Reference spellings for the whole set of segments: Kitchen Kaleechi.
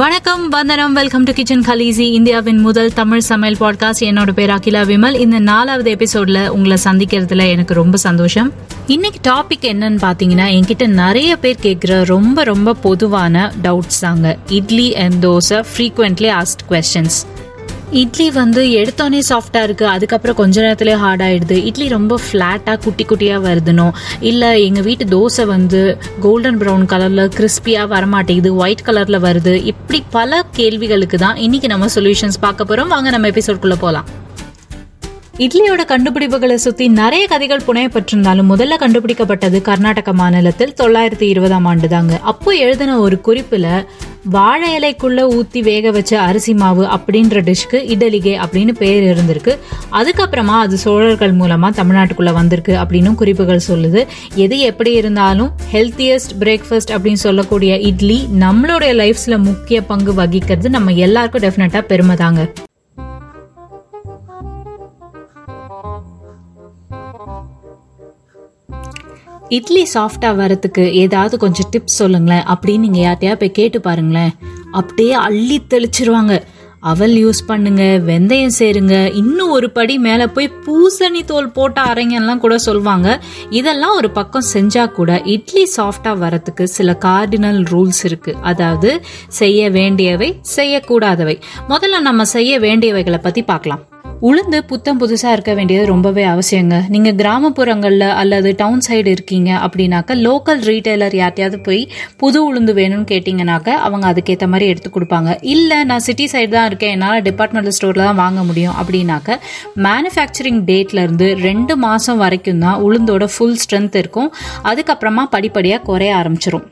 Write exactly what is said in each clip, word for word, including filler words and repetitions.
வணக்கம், வந்தனம். Welcome to kitchen Khaleesi, இந்தியாவின் முதல் தமிழ் சமையல் பாட்காஸ்ட். என்னோட பேர் அகிலா விமல். இந்த நாலாவது எபிசோட்ல உங்களை சந்திக்கிறதுல எனக்கு ரொம்ப சந்தோஷம். இன்னைக்கு டாபிக் என்னன்னு பாத்தீங்கன்னா, என்கிட்ட நிறைய பேர் கேட்கிற ரொம்ப ரொம்ப பொதுவான டவுட்ஸ் தாங்க idli and dosa frequently asked questions. Idli வந்து எடுத்தோடனே சாஃப்டாக இருக்குது, அதுக்கப்புறம் கொஞ்ச நேரத்துலேயே ஹார்ட் ஆகிடுது, இட்லி ரொம்ப ஃப்ளாட்டாக குட்டி குட்டியாக வருதுனோ, இல்லை எங்கள் வீட்டு தோசை வந்து கோல்டன் ப்ரௌன் கலரில் கிறிஸ்பியாக வரமாட்டேங்குது, ஒயிட் கலரில் வருது. இப்படி பல கேள்விகளுக்கு தான் இன்றைக்கி நம்ம சொல்யூஷன்ஸ் பார்க்க போகிறோம். வாங்க நம்ம எபிசோட்குள்ளே போகலாம். இட்லியோட கண்டுபிடிப்புகளை சுற்றி நிறைய கதைகள் புனையப்பட்டிருந்தாலும், முதல்ல கண்டுபிடிக்கப்பட்டது கர்நாடக மாநிலத்தில் தொள்ளாயிரத்தி இருபதாம் ஆண்டு தாங்க. அப்போ எழுதின ஒரு குறிப்பில் வாழை இலைக்குள்ளே ஊற்றி வேக வச்ச அரிசி மாவு அப்படின்ற டிஷ்க்கு இடலிகே அப்படின்னு பேர் இருந்திருக்கு. அதுக்கப்புறமா அது சோழர்கள் மூலமாக தமிழ்நாட்டுக்குள்ளே வந்திருக்கு அப்படின்னு குறிப்புகள் சொல்லுது. எது எப்படி இருந்தாலும் ஹெல்த்தியஸ்ட் பிரேக்ஃபாஸ்ட் அப்படின்னு சொல்லக்கூடிய இட்லி நம்மளுடைய லைஃப்ஸில் முக்கிய பங்கு வகிக்கிறது நம்ம எல்லாருக்கும் டெஃபினட்டாக பெருமை தாங்க. இட்லி சாஃப்டாக வரத்துக்கு ஏதாவது கொஞ்சம் டிப்ஸ் சொல்லுங்களேன் அப்படின்னு நீங்கள் யார்ட்டையா போய் கேட்டு பாருங்களேன், அப்படியே அள்ளி தெளிச்சிருவாங்க. அவல் யூஸ் பண்ணுங்க, வெந்தயம் சேருங்க, இன்னும் ஒரு படி மேலே போய் பூசணி தோல் போட்ட அரைங்கெல்லாம் கூட சொல்லுவாங்க. இதெல்லாம் ஒரு பக்கம் செஞ்சால் கூட இட்லி சாஃப்டாக வரத்துக்கு சில கார்டினல் ரூல்ஸ் இருக்குது. அதாவது செய்ய வேண்டியவை, செய்யக்கூடாதவை. முதல்ல நம்ம செய்ய வேண்டியவைகளை பற்றி பார்க்கலாம். உளுந்து புத்தம் புதுசாக இருக்க வேண்டியது ரொம்பவே அவசியங்க. நீங்கள் கிராமப்புறங்களில் அல்லது டவுன் சைடு இருக்கீங்க அப்படின்னாக்கா லோக்கல் ரீட்டைலர் யார்ட்டையாவது போய் புது உளுந்து வேணும்னு கேட்டிங்கனாக்கா அவங்க அதுக்கேற்ற மாதிரி எடுத்து கொடுப்பாங்க. இல்லை நான் சிட்டி சைடு தான் இருக்கேன், என்னால் டிபார்ட்மெண்டல் ஸ்டோரில் தான் வாங்க முடியும் அப்படின்னாக்க மேனுஃபேக்சரிங் டேட்லேருந்து ரெண்டு மாதம் வரைக்கும் தான் உளுந்தோட ஃபுல் ஸ்ட்ரென்த் இருக்கும். அதுக்கப்புறமா படிப்படியாக குறைய ஆரம்பிச்சிரும்.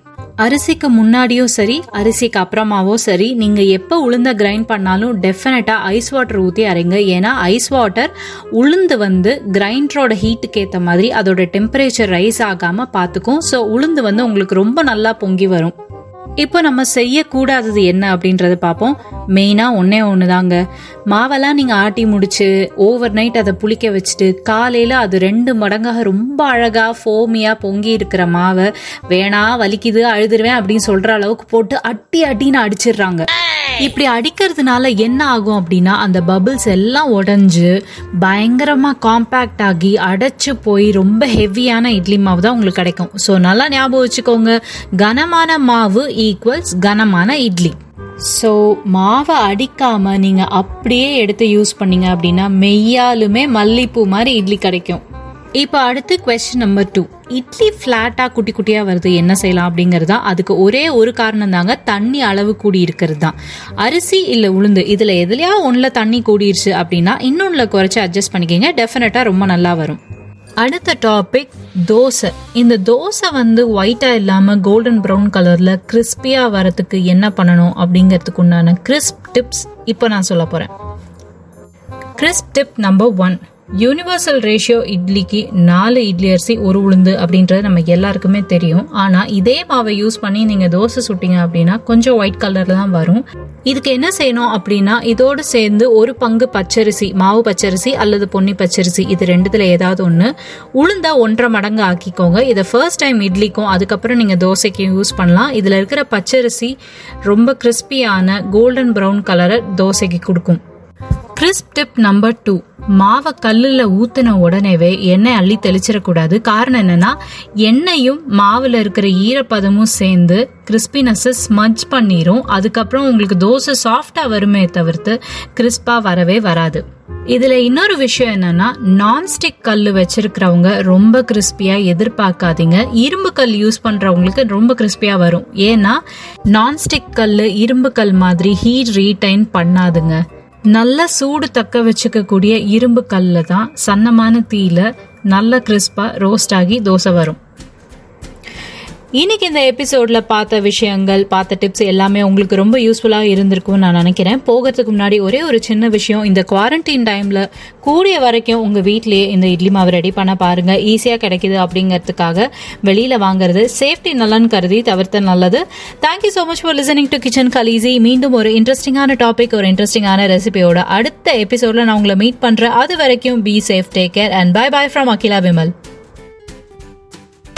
அரிசிக்கு முன்னாடியோ சரி, அரிசிக்கு அப்புறமாவோ சரி, நீங்கள் எப்போ உளுந்த கிரைண்ட் பண்ணாலும் டெஃபினட்டாக ஐஸ் வாட்டர் ஊற்றி அரைங்க. ஏன்னா ஐஸ் வாட்டர் உளுந்து வந்து கிரைண்டரோட ஹீட்டுக்கு ஏற்ற மாதிரி அதோட டெம்பரேச்சர் ரைஸ் ஆகாமல் பார்த்துக்கும். ஸோ உளுந்து வந்து உங்களுக்கு ரொம்ப நல்லா பொங்கி வரும். இப்போ நம்ம செய்யக்கூடாதது என்ன அப்படின்றத பார்ப்போம். மெயினாக ஒன்றே ஒன்று தாங்க, மாவெல்லாம் நீங்கள் ஆட்டி முடிச்சு ஓவர் நைட் அதை புளிக்க வச்சுட்டு காலையில் அது ரெண்டு மடங்காக ரொம்ப அழகாக ஃபோமியாக பொங்கி இருக்கிற மாவை வேணா வலிக்குது அழுதுருவேன் அப்படின்னு சொல்கிற அளவுக்கு போட்டு அட்டி அட்டின்னு அடிச்சிடுறாங்க. இப்படி அடிக்கிறதுனால என்ன ஆகும் அப்படின்னா, அந்த பபிள்ஸ் எல்லாம் உடஞ்சி பயங்கரமாக காம்பேக்ட் ஆகி அடைச்சி போய் ரொம்ப ஹெவியான இட்லி மாவு தான் உங்களுக்கு கிடைக்கும். ஸோ நல்லா ஞாபகம் வச்சுக்கோங்க, கனமான மாவு ஈக்குவல்ஸ் கனமான இட்லி. ஸோ மாவை அடிக்காமல் நீங்கள் அப்படியே எடுத்து யூஸ் பண்ணீங்க அப்படின்னா மெய்யாலுமே மல்லிப்பூ மாதிரி இட்லி கிடைக்கும். இப்போ அடுத்து கொஸ்டின் நம்பர் டூ, இட்லி ஃப்ளாட்டாக குட்டி குட்டியாக வருது, என்ன செய்யலாம் அப்படிங்கிறது தான். அதுக்கு ஒரே ஒரு காரணம் தாங்க, தண்ணி அளவு கூடி இருக்கிறது தான். அரிசி இல்லை உளுந்து இதில் எதுலையா ஒன்றில் தண்ணி கூடிருச்சு அப்படின்னா இன்னொன்றில் குறைச்சி அட்ஜஸ்ட் பண்ணிக்கிங்க, டெஃபினட்டாக ரொம்ப நல்லா வரும். அடுத்த டாபிக் தோசை. இந்த தோசை வந்து ஒயிட்டாக இல்லாமல் கோல்டன் ப்ரௌன் கலரில் கிறிஸ்பியாக வரத்துக்கு என்ன பண்ணணும் அப்படிங்கிறதுக்கு உண்டான கிறிஸ்ப் டிப்ஸ் இப்போ நான் சொல்ல போகிறேன். Crisp tip number one, universal ratio இட்லிக்கு நாலு இட்லி அரிசி ஒரு உளுந்து அப்படின்றது நம்ம எல்லாருக்குமே தெரியும். ஆனால் இதே மாவை யூஸ் பண்ணி நீங்கள் தோசை சுட்டிங்க அப்படின்னா கொஞ்சம் ஒயிட் கலரில் தான் வரும். இதுக்கு என்ன செய்யணும் அப்படின்னா, இதோடு சேர்ந்து ஒரு பங்கு பச்சரிசி, மாவு பச்சரிசி அல்லது பொன்னி பச்சரிசி, இது ரெண்டுத்தில் ஏதாவது ஒன்று, உளுந்தா ஒன்றரை மடங்கு ஆக்கிக்கோங்க. இதை ஃபர்ஸ்ட் டைம் இட்லிக்கும் அதுக்கப்புறம் நீங்கள் தோசைக்கும் யூஸ் பண்ணலாம். இதில் இருக்கிற பச்சரிசி ரொம்ப கிறிஸ்பியான கோல்டன் ப்ரௌன் கலரை தோசைக்கு கொடுக்கும். கிறிஸ்ப் டிப் நம்பர் டூ, மாவை கல்லில் ஊற்றின உடனேவே எண்ணெய் அள்ளி தெளிச்சிடக்கூடாது. காரணம் என்னென்னா, எண்ணெயும் மாவில் இருக்கிற ஈரப்பதமும் சேர்ந்து கிறிஸ்பினஸை ஸ்மட்ச் பண்ணிடும். அதுக்கப்புறம் உங்களுக்கு தோசை சாஃப்டாக வருமே தவிர்த்து கிறிஸ்பாக வரவே வராது. இதில் இன்னொரு விஷயம் என்னென்னா, நான்ஸ்டிக் கல் வச்சுருக்கிறவங்க ரொம்ப கிறிஸ்பியாக எதிர்பார்க்காதீங்க, இரும்பு கல் யூஸ் பண்ணுறவங்களுக்கு ரொம்ப கிறிஸ்பியாக வரும். ஏன்னா நான்ஸ்டிக் கல் இரும்பு கல் மாதிரி ஹீட் ரீடைன் பண்ணாதுங்க. நல்ல சூடு தக்க வச்சுக்கக்கூடிய இரும்பு கல்ல தான் சன்னமான தீயில நல்ல கிறிஸ்பாக ரோஸ்ட் ஆகி தோசை வரும். இன்னைக்கு இந்த எபிசோடில் பார்த்த விஷயங்கள், பார்த்த டிப்ஸ் எல்லாமே உங்களுக்கு ரொம்ப யூஸ்ஃபுல்லாக இருந்திருக்கும்னு நான் நினைக்கிறேன். போகிறதுக்கு முன்னாடி ஒரே ஒரு சின்ன விஷயம், இந்த குவாரண்டைன் டைமில் கூடிய வரைக்கும் உங்கள் வீட்லேயே இந்த இட்லி மாவு ரெடி பண்ண பாருங்கள். ஈஸியாக கிடைக்கிது அப்படிங்கிறதுக்காக வெளியில் வாங்குறது சேஃப்டி நல்லன்னு கருதி தவிர்த்து நல்லது. Thank you so much for listening to kitchen Khaleesi. மீண்டும் ஒரு இன்ட்ரெஸ்டிங்கான டாபிக், ஒரு இன்ட்ரெஸ்டிங்கான ரெசிபியோட அடுத்த எபிசோடில் நான் உங்களை மீட் பண்ணுறேன். அது வரைக்கும் be safe, take care and bye bye from Akila Vimal.